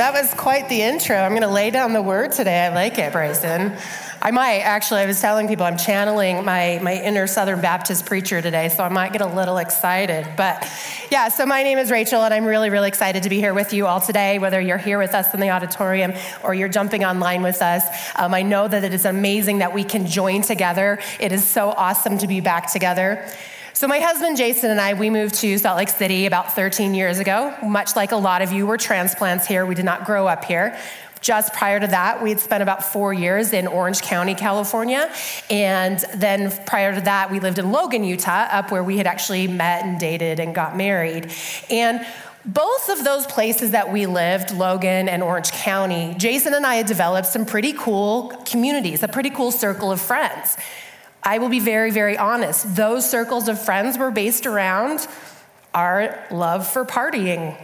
That was quite the intro. I'm going to lay down the word today. I like it, Bryson. I might, actually. I was telling people I'm channeling my inner Southern Baptist preacher today, so I might get a little excited. But yeah, so my name is Rachel, and I'm really, really excited to be here with you all today, whether you're here with us in the auditorium or you're jumping online with us. I know that it is amazing that we can join together. It is so awesome to be back together. So my husband, Jason, and I, we moved to Salt Lake City about 13 years ago. Much like a lot of you, we're transplants here. We did not grow up here. Just prior to that, we had spent about 4 years in Orange County, California. And then prior to that, we lived in Logan, Utah, up where we had actually met and dated and got married. And both of those places that we lived, Logan and Orange County, Jason and I had developed some pretty cool communities, a pretty cool circle of friends. I will be very, very honest. Those circles of friends were based around our love for partying.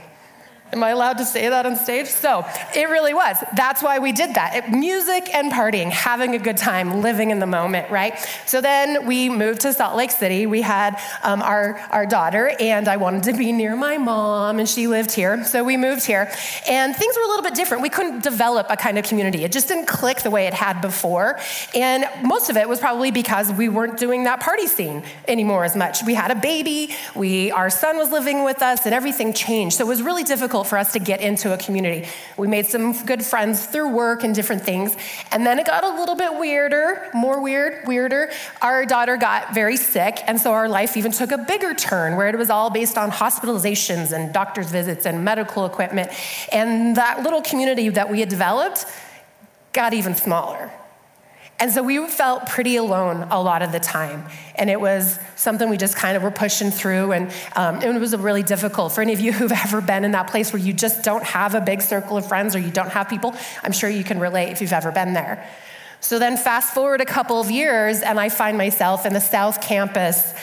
Am I allowed to say that on stage? So it really was. That's why we did that. Music and partying, having a good time, living in the moment, right? So then we moved to Salt Lake City. We had our daughter, and I wanted to be near my mom, and she lived here. So we moved here, and things were a little bit different. We couldn't develop a kind of community. It just didn't click the way it had before, and most of it was probably because we weren't doing that party scene anymore as much. We had a baby. Our son was living with us, and everything changed. So it was really difficult for us to get into a community. We made some good friends through work and different things. And then it got a little bit weirder, more weirder. Our daughter got very sick. And so our life even took a bigger turn where it was all based on hospitalizations and doctor's visits and medical equipment. And that little community that we had developed got even smaller. And so we felt pretty alone a lot of the time. And it was something we just kind of were pushing through. And it was really difficult. For any of you who've ever been in that place where you just don't have a big circle of friends or you don't have people, I'm sure you can relate if you've ever been there. So then fast forward a couple of years, and I find myself in the South Campus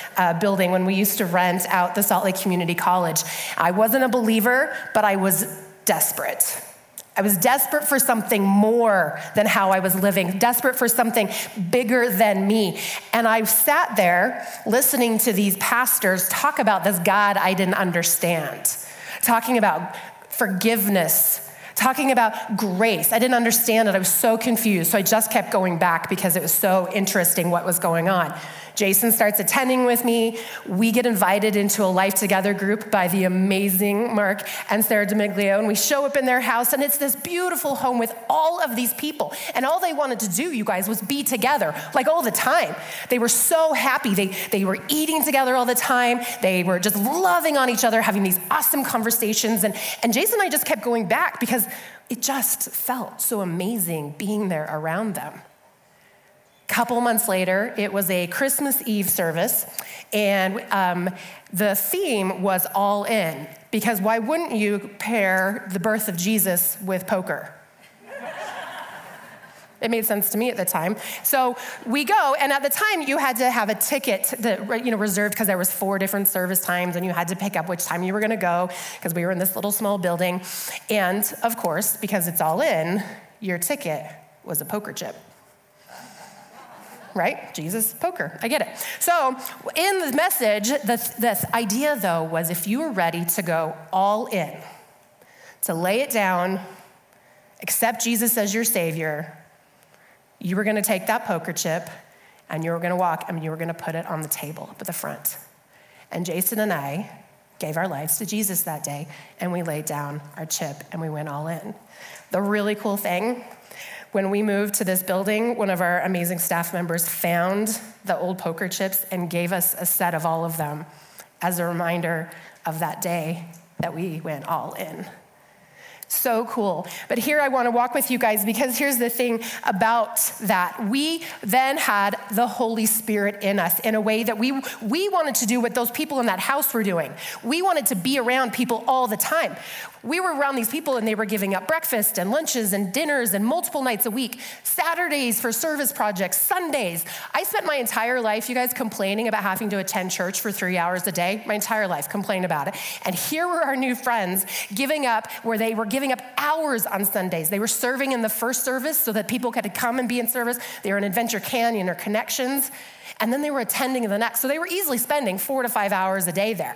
building when we used to rent out the Salt Lake Community College. I wasn't a believer, but I was desperate. I was desperate for something more than how I was living, desperate for something bigger than me. And I sat there listening to these pastors talk about this God I didn't understand, talking about forgiveness, talking about grace. I didn't understand it. I was so confused. So I just kept going back because it was so interesting what was going on. Jason starts attending with me. We get invited into a Life Together group by the amazing Mark and Sarah D'Amiglio, and we show up in their house, and it's this beautiful home with all of these people. And all they wanted to do, you guys, was be together, like all the time. They were so happy. They were eating together all the time. They were just loving on each other, having these awesome conversations. And Jason and I just kept going back because it just felt so amazing being there around them. Couple months later, it was a Christmas Eve service, and the theme was all in, because why wouldn't you pair the birth of Jesus with poker? It made sense to me at the time. So we go, and at the time, you had to have a ticket that reserved, because there was 4 different service times, and you had to pick up which time you were going to go, because we were in this little small building. And, of course, because it's all in, your ticket was a poker chip. Right? Jesus, poker. I get it. So in the message, this idea, though, was if you were ready to go all in, to lay it down, accept Jesus as your Savior, you were going to take that poker chip, and you were going to walk, and you were going to put it on the table up at the front. And Jason and I gave our lives to Jesus that day, and we laid down our chip, and we went all in. The really cool thing, when we moved to this building, one of our amazing staff members found the old poker chips and gave us a set of all of them as a reminder of that day that we went all in. So cool. But here I want to walk with you guys, because here's the thing about that. We then had the Holy Spirit in us in a way that we wanted to do what those people in that house were doing. We wanted to be around people all the time. We were around these people, and they were giving up breakfast and lunches and dinners and multiple nights a week, Saturdays for service projects, Sundays. I spent my entire life, you guys, complaining about having to attend church for 3 hours a day. My entire life, complained about it. And here were our new friends giving up, where they were giving up hours on Sundays. They were serving in the first service so that people could come and be in service. They were in Adventure Canyon or Connections. And then they were attending the next. So they were easily spending 4 to 5 hours a day there.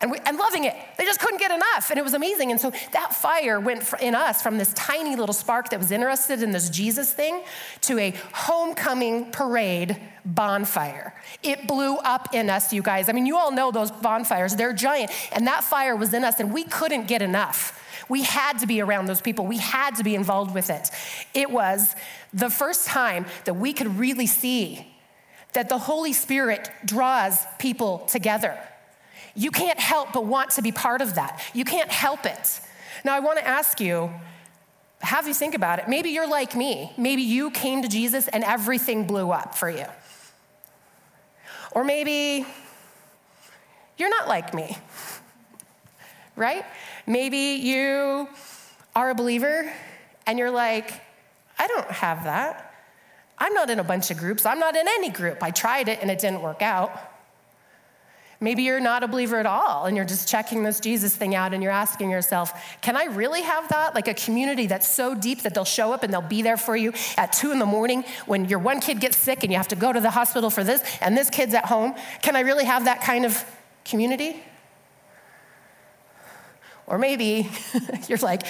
and loving it. They just couldn't get enough, and it was amazing. And so that fire went in us from this tiny little spark that was interested in this Jesus thing to a homecoming parade bonfire. It blew up in us, you guys. I mean, you all know those bonfires. They're giant, and that fire was in us, and we couldn't get enough. We had to be around those people. We had to be involved with it. It was the first time that we could really see that the Holy Spirit draws people together. You can't help but want to be part of that. You can't help it. Now, I want to ask you, have you think about it. Maybe you're like me. Maybe you came to Jesus and everything blew up for you. Or maybe you're not like me, right? Maybe you are a believer and you're like, I don't have that. I'm not in a bunch of groups. I'm not in any group. I tried it and it didn't work out. Maybe you're not a believer at all and you're just checking this Jesus thing out and you're asking yourself, can I really have that? Like a community that's so deep that they'll show up and they'll be there for you at 2 a.m. when your one kid gets sick and you have to go to the hospital for this and this kid's at home. Can I really have that kind of community? Or maybe you're like,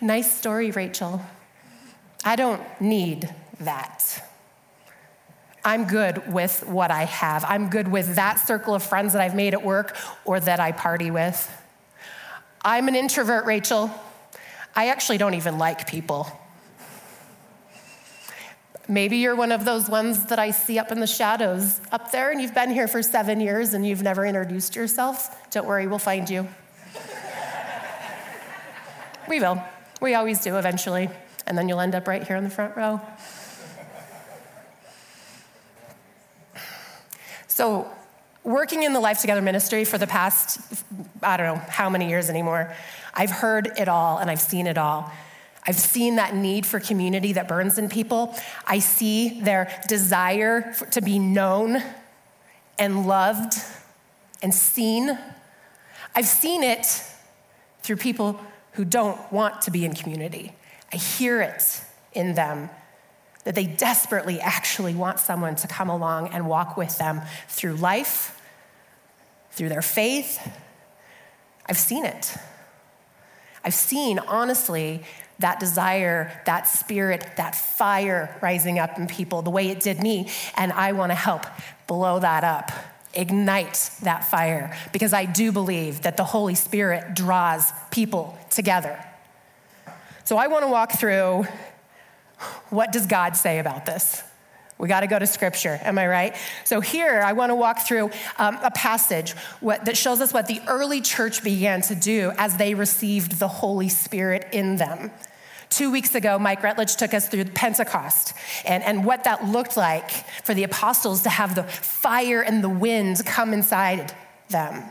nice story, Rachel. I don't need that. I'm good with what I have. I'm good with that circle of friends that I've made at work or that I party with. I'm an introvert, Rachel. I actually don't even like people. Maybe you're one of those ones that I see up in the shadows up there, and you've been here for 7 years and you've never introduced yourself. Don't worry, we'll find you. We will. We always do eventually. And then you'll end up right here in the front row. So working in the Life Together ministry for the past, I don't know how many years anymore, I've heard it all and I've seen it all. I've seen that need for community that burns in people. I see their desire to be known and loved and seen. I've seen it through people who don't want to be in community. I hear it in them that they desperately actually want someone to come along and walk with them through life, through their faith. I've seen it. I've seen, honestly, that desire, that spirit, that fire rising up in people the way it did me, and I want to help blow that up. Ignite that fire, because I do believe that the Holy Spirit draws people together. So I want to walk through, what does God say about this? We got to go to Scripture, am I right? So here I want to walk through a passage that shows us what the early church began to do as they received the Holy Spirit in them. 2 weeks ago, Mike Rutledge took us through Pentecost and what that looked like for the apostles to have the fire and the wind come inside them.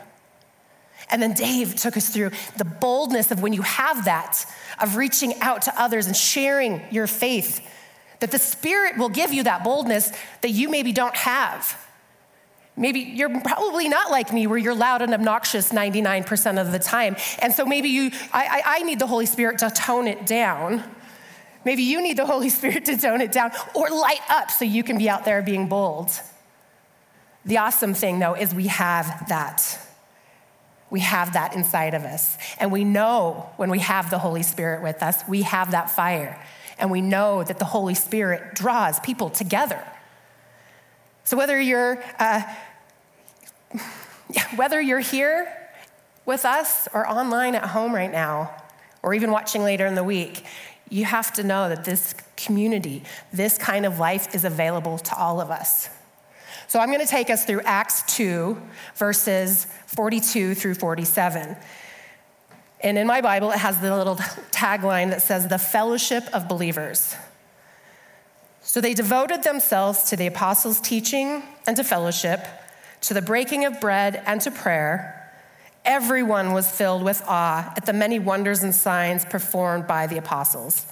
And then Dave took us through the boldness of when you have that, of reaching out to others and sharing your faith, that the Spirit will give you that boldness that you maybe don't have. Maybe you're probably not like me where you're loud and obnoxious 99% of the time. And so maybe I need the Holy Spirit to tone it down. Maybe you need the Holy Spirit to tone it down or light up so you can be out there being bold. The awesome thing, though, is we have that. We have that inside of us. And we know when we have the Holy Spirit with us, we have that fire. And we know that the Holy Spirit draws people together. So whether you're here with us or online at home right now, or even watching later in the week, you have to know that this community, this kind of life is available to all of us. So I'm going to take us through Acts 2, verses 42 through 47. And in my Bible, it has the little tagline that says, "The Fellowship of Believers." So they devoted themselves to the apostles' teaching and to fellowship, to the breaking of bread and to prayer. Everyone was filled with awe at the many wonders and signs performed by the apostles.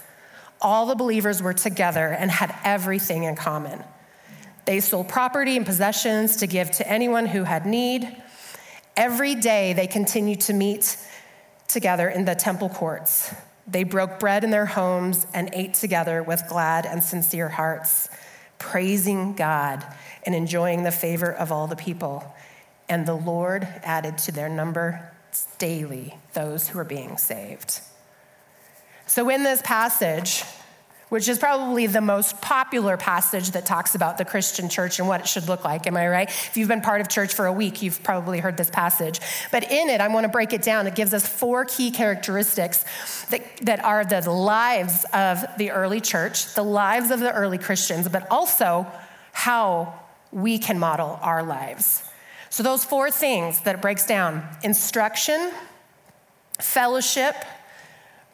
All the believers were together and had everything in common. They sold property and possessions to give to anyone who had need. Every day they continued to meet together in the temple courts. They broke bread in their homes and ate together with glad and sincere hearts, praising God and enjoying the favor of all the people. And the Lord added to their number daily those who are being saved. So in this passage, which is probably the most popular passage that talks about the Christian church and what it should look like. Am I right? If you've been part of church for a week, you've probably heard this passage. But in it, I want to break it down. It gives us four key characteristics that are the lives of the early church, the lives of the early Christians, but also how we can model our lives. So those four things that it breaks down: instruction, fellowship,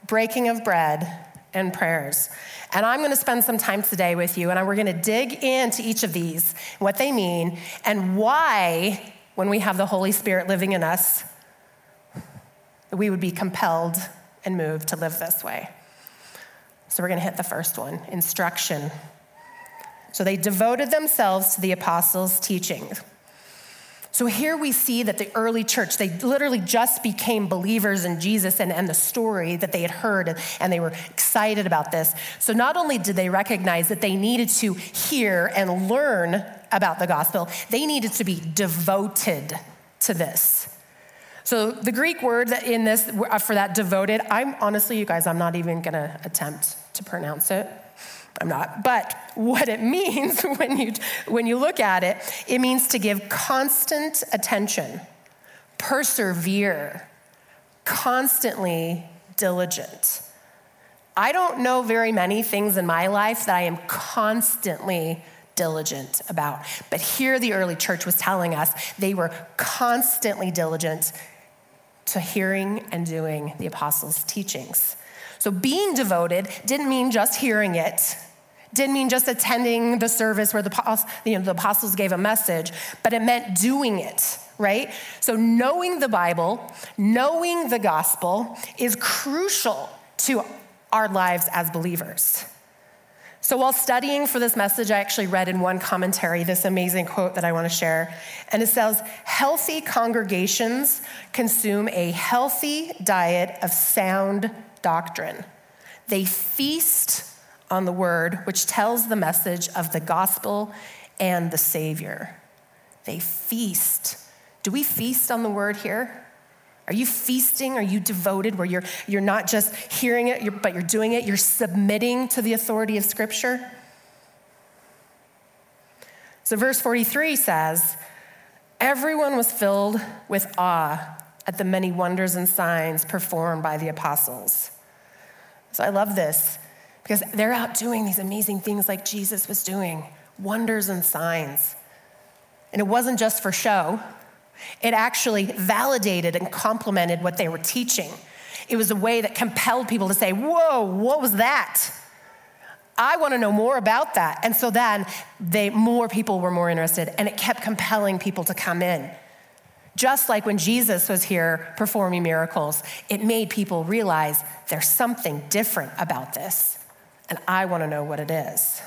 breaking of bread, and prayers. And I'm going to spend some time today with you, and we're going to dig into each of these, what they mean, and why, when we have the Holy Spirit living in us, we would be compelled and moved to live this way. So we're going to hit the first one, instruction. So they devoted themselves to the apostles' teaching. So here we see that the early church, they literally just became believers in Jesus and the story that they had heard, and they were excited about this. So not only did they recognize that they needed to hear and learn about the gospel, they needed to be devoted to this. So the Greek word in this for that devoted, I'm not even going to attempt to pronounce it. I'm not, but what it means when you look at it, it means to give constant attention, persevere, constantly diligent. I don't know very many things in my life that I am constantly diligent about, but here the early church was telling us they were constantly diligent to hearing and doing the apostles' teachings. So being devoted didn't mean just hearing it, didn't mean just attending the service where the apostles gave a message, but it meant doing it, right? So knowing the Bible, knowing the gospel is crucial to our lives as believers. So while studying for this message, I actually read in one commentary this amazing quote that I want to share, and it says, "Healthy congregations consume a healthy diet of sound doctrine. They feast on the word, which tells the message of the gospel and the Savior." They feast. Do we feast on the word here? Are you feasting? Are you devoted where you're not just hearing it, but you're doing it? You're submitting to the authority of Scripture? So verse 43 says, "Everyone was filled with awe at the many wonders and signs performed by the apostles." So I love this because they're out doing these amazing things like Jesus was doing, wonders and signs. And it wasn't just for show. It actually validated and complemented what they were teaching. It was a way that compelled people to say, "Whoa, what was that? I want to know more about that." And so then more people were more interested, and it kept compelling people to come in. Just like when Jesus was here performing miracles, it made people realize there's something different about this, and I want to know what it is.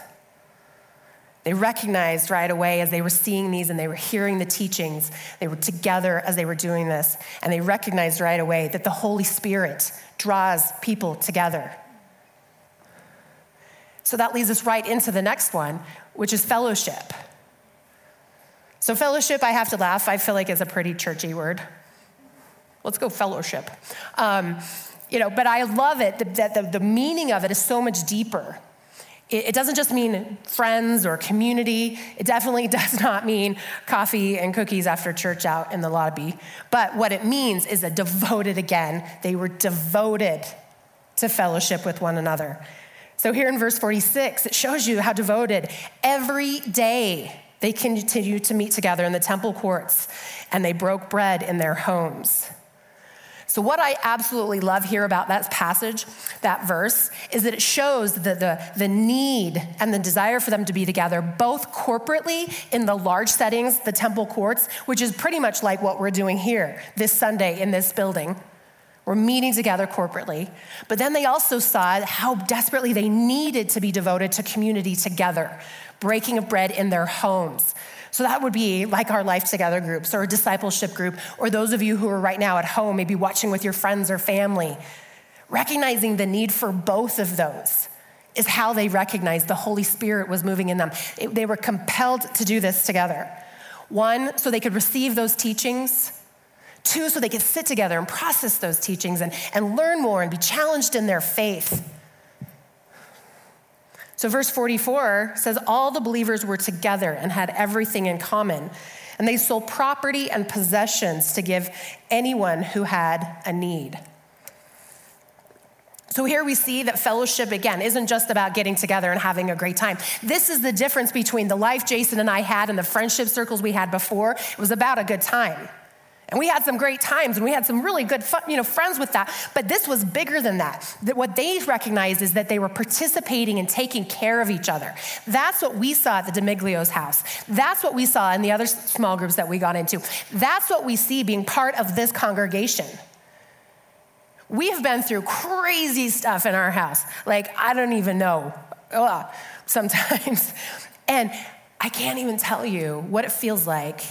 They recognized right away as they were seeing these and they were hearing the teachings, they were together as they were doing this, and they recognized right away that the Holy Spirit draws people together. So that leads us right into the next one, which is fellowship. So fellowship, I have to laugh. I feel like it's a pretty churchy word. Let's go fellowship. But I love it that the meaning of it is so much deeper. It doesn't just mean friends or community. It definitely does not mean coffee and cookies after church out in the lobby. But what it means is a devoted again. They were devoted to fellowship with one another. So here in verse 46, it shows you how devoted every day they continued to meet together in the temple courts, and they broke bread in their homes. So what I absolutely love here about that passage, that verse, is that it shows the need and the desire for them to be together, both corporately in the large settings, the temple courts, which is pretty much like what we're doing here this Sunday in this building. We're meeting together corporately. But then they also saw how desperately they needed to be devoted to community together, breaking of bread in their homes. So that would be like our Life Together groups or a discipleship group, or those of you who are right now at home, maybe watching with your friends or family. Recognizing the need for both of those is how they recognized the Holy Spirit was moving in them. They were compelled to do this together. One, so they could receive those teachings. Two, so they could sit together and process those teachings and learn more and be challenged in their faith. So verse 44 says, all the believers were together and had everything in common, and they sold property and possessions to give anyone who had a need. So here we see that fellowship, again, isn't just about getting together and having a great time. This is the difference between the life Jason and I had and the friendship circles we had before. It was about a good time. And we had some great times, and we had some really good fun, friends with that. But this was bigger than that. What they recognized is that they were participating and taking care of each other. That's what we saw at the D'Amiglio's house. That's what we saw in the other small groups that we got into. That's what we see being part of this congregation. We have been through crazy stuff in our house. Like, I don't even know sometimes. And I can't even tell you what it feels like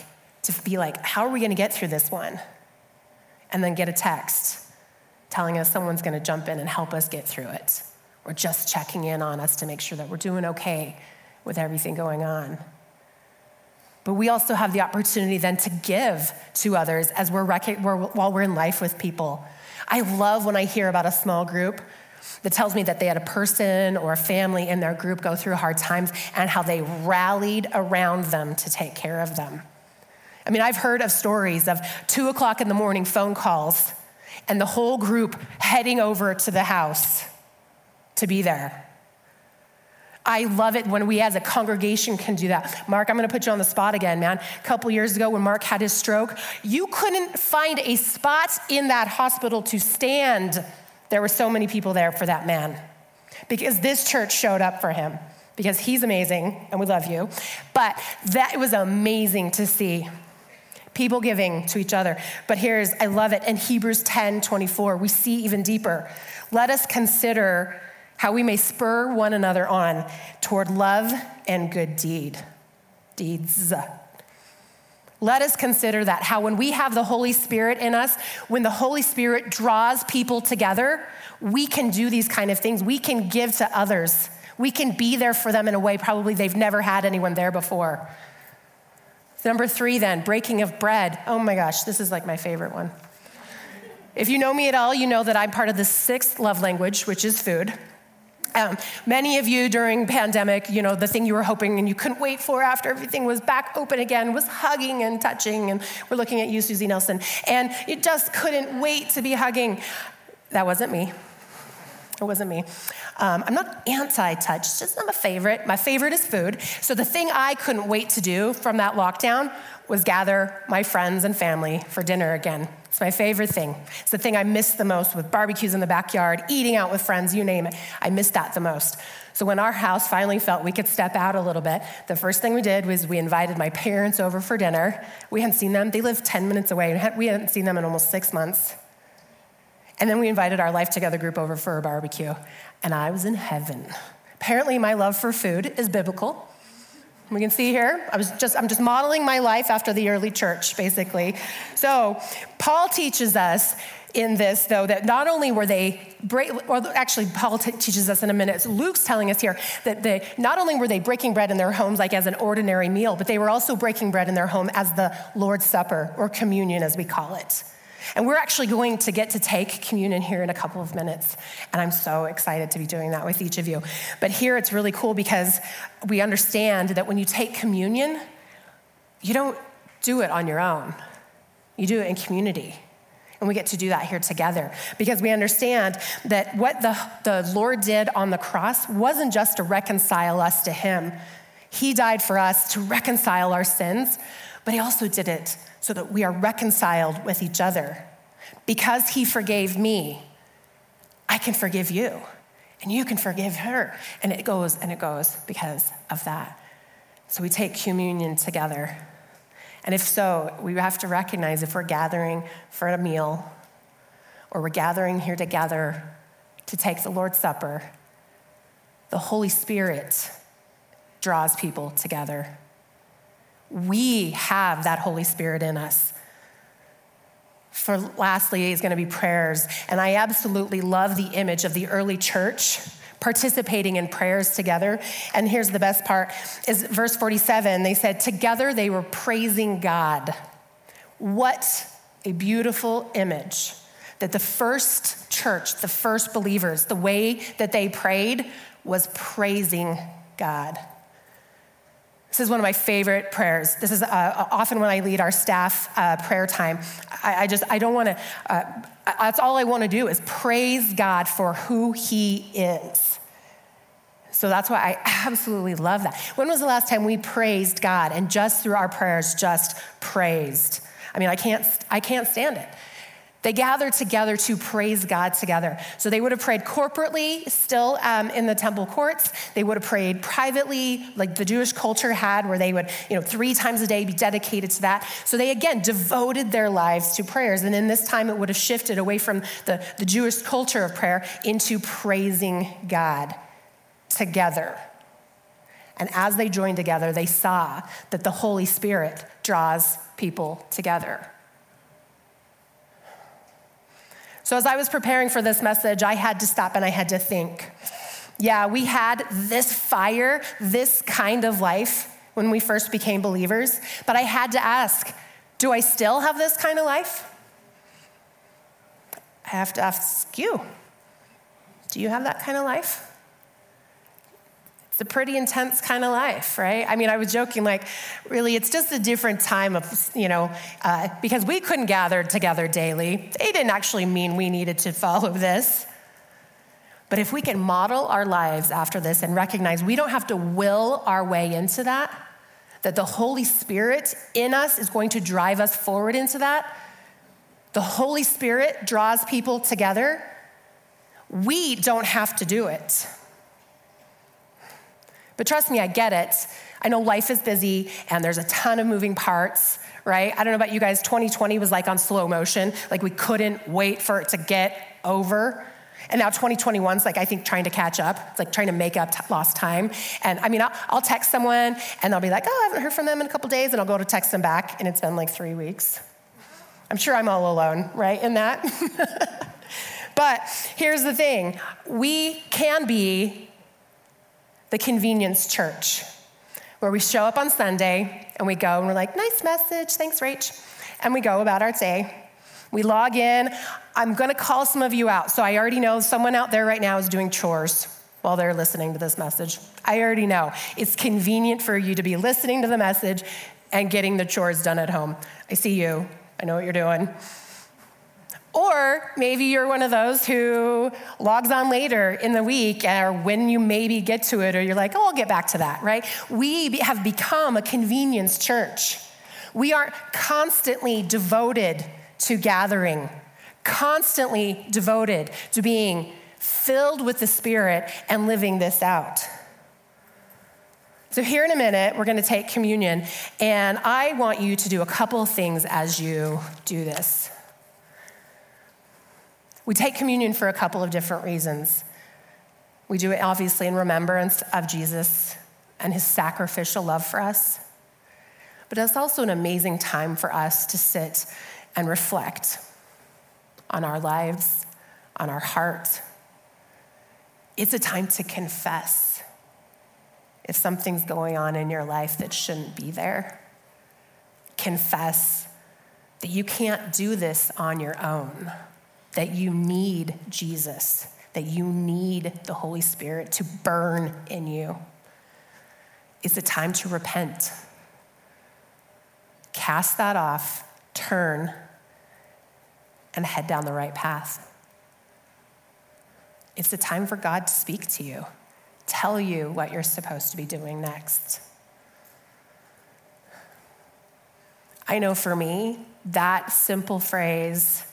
to be like, how are we going to get through this one? And then get a text telling us someone's going to jump in and help us get through it. Or just checking in on us to make sure that we're doing okay with everything going on. But we also have the opportunity then to give to others as while we're in life with people. I love when I hear about a small group that tells me that they had a person or a family in their group go through hard times and how they rallied around them to take care of them. I mean, I've heard of stories of 2:00 in the morning phone calls and the whole group heading over to the house to be there. I love it when we as a congregation can do that. Mark, I'm gonna put you on the spot again, man. A couple years ago when Mark had his stroke, you couldn't find a spot in that hospital to stand. There were so many people there for that man because this church showed up for him because he's amazing and we love you. But that it was amazing to see. People giving to each other. But I love it, in Hebrews 10:24, we see even deeper. Let us consider how we may spur one another on toward love and good deeds. Let us consider that, how when we have the Holy Spirit in us, when the Holy Spirit draws people together, we can do these kind of things. We can give to others. We can be there for them in a way probably they've never had anyone there before. Number 3 then, breaking of bread. Oh my gosh, this is like my favorite one. If you know me at all, you know that I'm part of the 6th love language, which is food. Many of you during pandemic, the thing you were hoping and you couldn't wait for after everything was back open again was hugging and touching. And we're looking at you, Susie Nelson. And you just couldn't wait to be hugging. That wasn't me. It wasn't me. I'm not anti-touch, it's just not my favorite. My favorite is food. So the thing I couldn't wait to do from that lockdown was gather my friends and family for dinner again. It's my favorite thing. It's the thing I miss the most, with barbecues in the backyard, eating out with friends, you name it. I miss that the most. So when our house finally felt we could step out a little bit, the first thing we did was we invited my parents over for dinner. We hadn't seen them. They lived 10 minutes away. We hadn't seen them in almost 6 months. And then we invited our Life Together group over for a barbecue, and I was in heaven. Apparently, my love for food is biblical. We can see here, I'm just modeling my life after the early church, basically. So Paul teaches us in this, though, that not only were they, Paul teaches us in a minute, Luke's telling us here, that not only were they breaking bread in their homes like as an ordinary meal, but they were also breaking bread in their home as the Lord's Supper, or communion as we call it. And we're actually going to get to take communion here in a couple of minutes. And I'm so excited to be doing that with each of you. But here it's really cool because we understand that when you take communion, you don't do it on your own. You do it in community. And we get to do that here together because we understand that what the Lord did on the cross wasn't just to reconcile us to him. He died for us to reconcile our sins, but he also did it so that we are reconciled with each other. Because he forgave me, I can forgive you, and you can forgive her. And it goes because of that. So we take communion together. And if so, we have to recognize if we're gathering for a meal or we're gathering here together to take the Lord's Supper, the Holy Spirit draws people together. We have that Holy Spirit in us. For lastly, is going to be prayers. And I absolutely love the image of the early church participating in prayers together. And here's the best part, is verse 47, they said, together they were praising God. What a beautiful image that the first church, the first believers, the way that they prayed was praising God. This is one of my favorite prayers. This is often when I lead our staff prayer time. I don't want to, that's all I want to do is praise God for who he is. So that's why I absolutely love that. When was the last time we praised God and just through our prayers, just praised? I mean, I can't stand it. They gathered together to praise God together. So they would have prayed corporately, still in the temple courts. They would have prayed privately, like the Jewish culture had, where they would, 3 times a day be dedicated to that. So they, again, devoted their lives to prayers. And in this time, it would have shifted away from the Jewish culture of prayer into praising God together. And as they joined together, they saw that the Holy Spirit draws people together. So as I was preparing for this message, I had to stop and I had to think. Yeah, we had this fire, this kind of life when we first became believers, but I had to ask, do I still have this kind of life? I have to ask you, do you have that kind of life? It's a pretty intense kind of life, right? I mean, I was joking, really, it's just a different time of, because we couldn't gather together daily. It didn't actually mean we needed to follow this. But if we can model our lives after this and recognize we don't have to will our way into that the Holy Spirit in us is going to drive us forward into that. The Holy Spirit draws people together. We don't have to do it. But trust me, I get it. I know life is busy and there's a ton of moving parts, right? I don't know about you guys, 2020 was on slow motion. We couldn't wait for it to get over. And now 2021's I think trying to catch up. It's trying to make up lost time. And I mean, I'll text someone and they'll be oh, I haven't heard from them in a couple days. And I'll go to text them back and it's been 3 weeks. I'm sure I'm all alone, right, in that? But here's the thing. We can be the convenience church, where we show up on Sunday and we go and we're nice message, thanks, Rach. And we go about our day. We log in. I'm going to call some of you out. So I already know someone out there right now is doing chores while they're listening to this message. I already know. It's convenient for you to be listening to the message and getting the chores done at home. I see you. I know what you're doing. Or maybe you're one of those who logs on later in the week or when you maybe get to it, or you're I'll get back to that, right? We have become a convenience church. We are constantly devoted to gathering, constantly devoted to being filled with the Spirit and living this out. So here in a minute, we're going to take communion, and I want you to do a couple things as you do this. We take communion for a couple of different reasons. We do it obviously in remembrance of Jesus and his sacrificial love for us. But it's also an amazing time for us to sit and reflect on our lives, on our hearts. It's a time to confess if something's going on in your life that shouldn't be there. Confess that you can't do this on your own, that you need Jesus, that you need the Holy Spirit to burn in you. It's a time to repent. Cast that off, turn, and head down the right path. It's a time for God to speak to you, tell you what you're supposed to be doing next. I know for me, that simple phrase,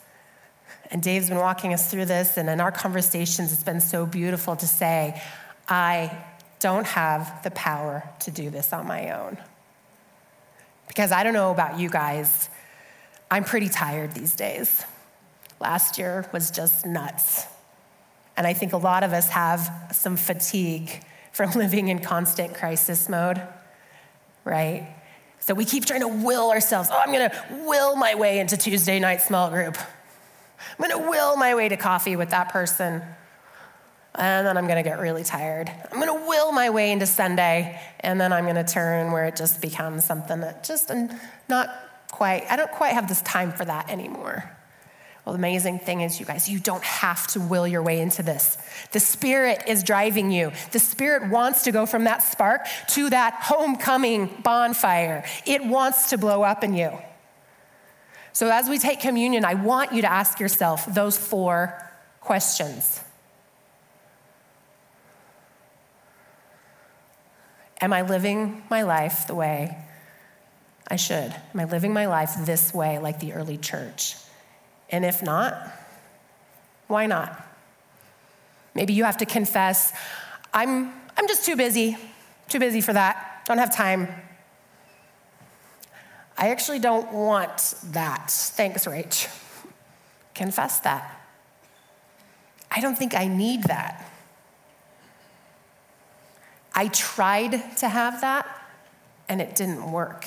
and Dave's been walking us through this, and in our conversations, it's been so beautiful to say, I don't have the power to do this on my own. Because I don't know about you guys, I'm pretty tired these days. Last year was just nuts. And I think a lot of us have some fatigue from living in constant crisis mode, right? So we keep trying to will ourselves, I'm going to will my way into Tuesday night small group. I'm going to will my way to coffee with that person. and then I'm going to get really tired. I'm going to will my way into Sunday, and then I'm going to turn where it just becomes something that just I don't quite have this time for that anymore. Well, the amazing thing is, you guys, you don't have to will your way into this. The Spirit is driving you. The Spirit wants to go from that spark to that homecoming bonfire. It wants to blow up in you. So as we take communion, I want you to ask yourself those four questions. Am I living my life the way I should? Am I living my life this way like the early church? And if not, why not? Maybe you have to confess, I'm just too busy for that. Don't have time. I actually don't want that. Thanks, Rach. Confess that. I don't think I need that. I tried to have that, and it didn't work.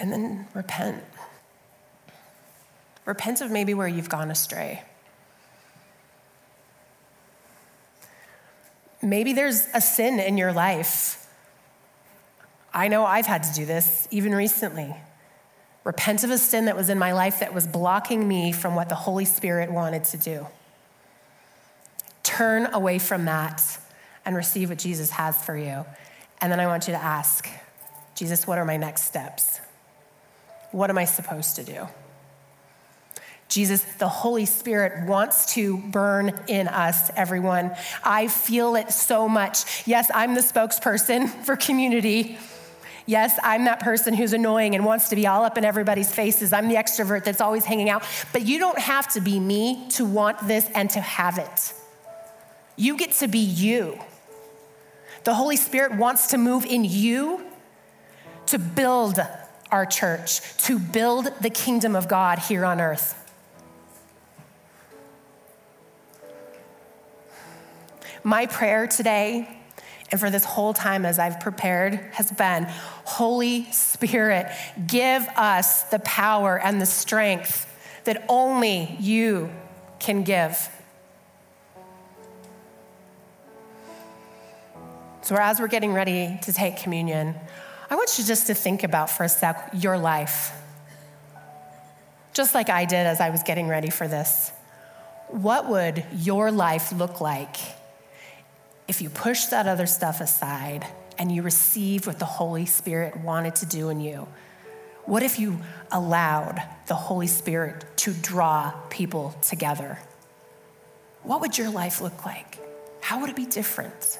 And then repent. Repent of maybe where you've gone astray. Maybe there's a sin in your life. I know I've had to do this even recently. Repent of a sin that was in my life that was blocking me from what the Holy Spirit wanted to do. Turn away from that and receive what Jesus has for you. And then I want you to ask, Jesus, what are my next steps? What am I supposed to do? Jesus, the Holy Spirit wants to burn in us, everyone. I feel it so much. Yes, I'm the spokesperson for community. Yes, I'm that person who's annoying and wants to be all up in everybody's faces. I'm the extrovert that's always hanging out. But you don't have to be me to want this and to have it. You get to be you. The Holy Spirit wants to move in you to build our church, to build the kingdom of God here on earth. My prayer today and for this whole time as I've prepared has been, Holy Spirit, give us the power and the strength that only you can give. So as we're getting ready to take communion, I want you just to think about for a sec your life. Just like I did as I was getting ready for this. What would your life look like if you push that other stuff aside and you received what the Holy Spirit wanted to do in you? What if you allowed the Holy Spirit to draw people together? What would your life look like? How would it be different?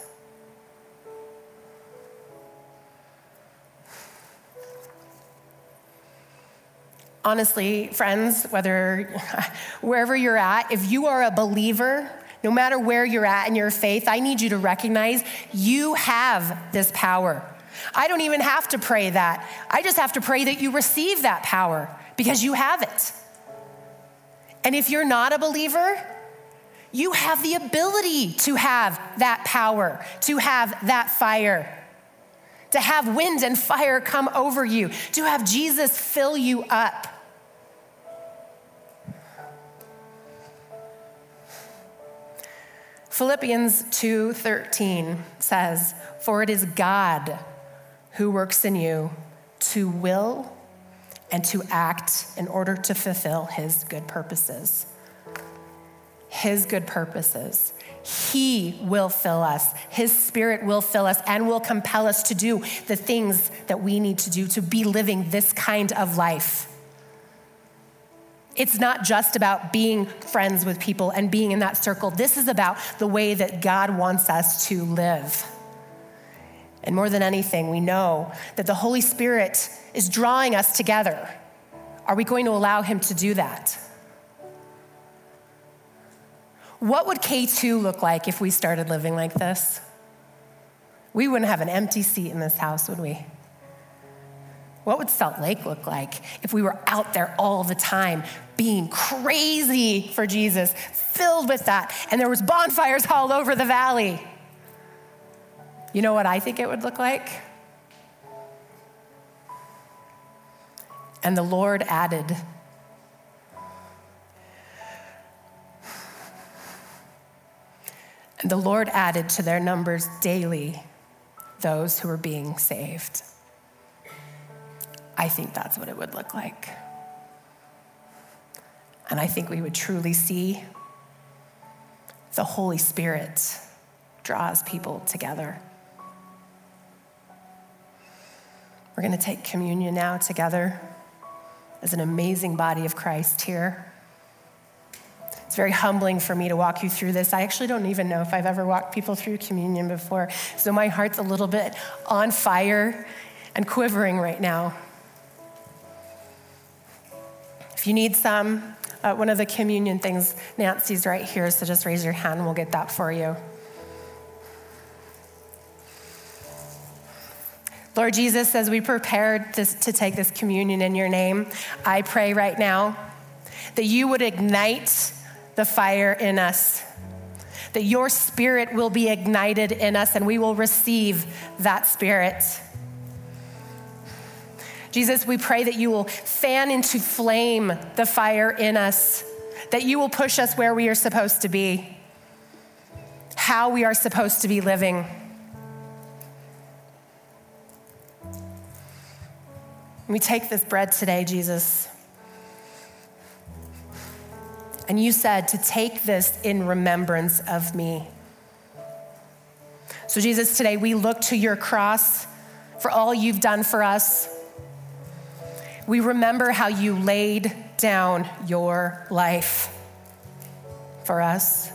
Honestly, friends, wherever you're at, if you are a believer, no matter where you're at in your faith, I need you to recognize you have this power. I don't even have to pray that. I just have to pray that you receive that power because you have it. And if you're not a believer, you have the ability to have that power, to have that fire, to have wind and fire come over you, to have Jesus fill you up. Philippians 2:13 says, for it is God who works in you to will and to act in order to fulfill his good purposes. His good purposes. He will fill us. His Spirit will fill us and will compel us to do the things that we need to do to be living this kind of life. It's not just about being friends with people and being in that circle. This is about the way that God wants us to live. And more than anything, we know that the Holy Spirit is drawing us together. Are we going to allow him to do that? What would K2 look like if we started living like this? We wouldn't have an empty seat in this house, would we? What would Salt Lake look like if we were out there all the time being crazy for Jesus, filled with that, and there was bonfires all over the valley? You know what I think it would look like? And the Lord added And the Lord added to their numbers daily those who were being saved. I think that's what it would look like. And I think we would truly see the Holy Spirit draws people together. We're going to take communion now together as an amazing body of Christ here. It's very humbling for me to walk you through this. I actually don't even know if I've ever walked people through communion before, so my heart's a little bit on fire and quivering right now. If you need some, one of the communion things, Nancy's right here, so just raise your hand and we'll get that for you. Lord Jesus, as we prepare to take this communion in your name, I pray right now that you would ignite the fire in us, that your spirit will be ignited in us and we will receive that spirit. Jesus, we pray that you will fan into flame the fire in us, that you will push us where we are supposed to be, how we are supposed to be living. We take this bread today, Jesus. And you said to take this in remembrance of me. So Jesus, today we look to your cross for all you've done for us. We remember how you laid down your life for us,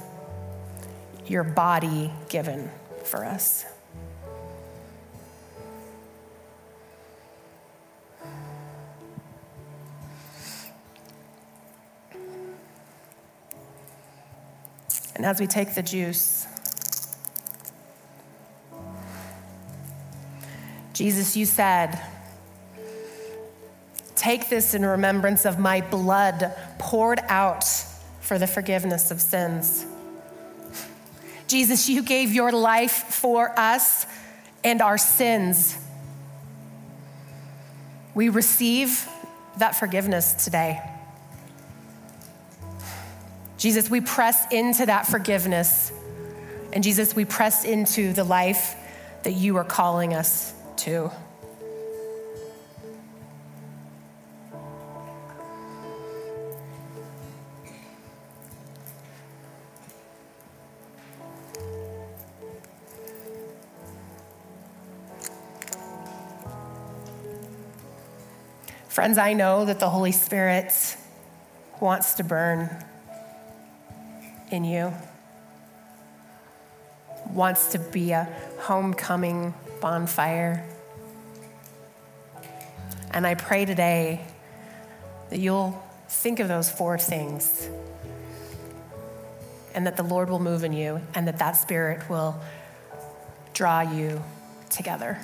your body given for us. And as we take the juice, Jesus, you said, take this in remembrance of my blood poured out for the forgiveness of sins. Jesus, you gave your life for us and our sins. We receive that forgiveness today. Jesus, we press into that forgiveness. And Jesus, we press into the life that you are calling us to. Friends, I know that the Holy Spirit wants to burn in you, wants to be a homecoming bonfire. And I pray today that you'll think of those four things and that the Lord will move in you and that that spirit will draw you together.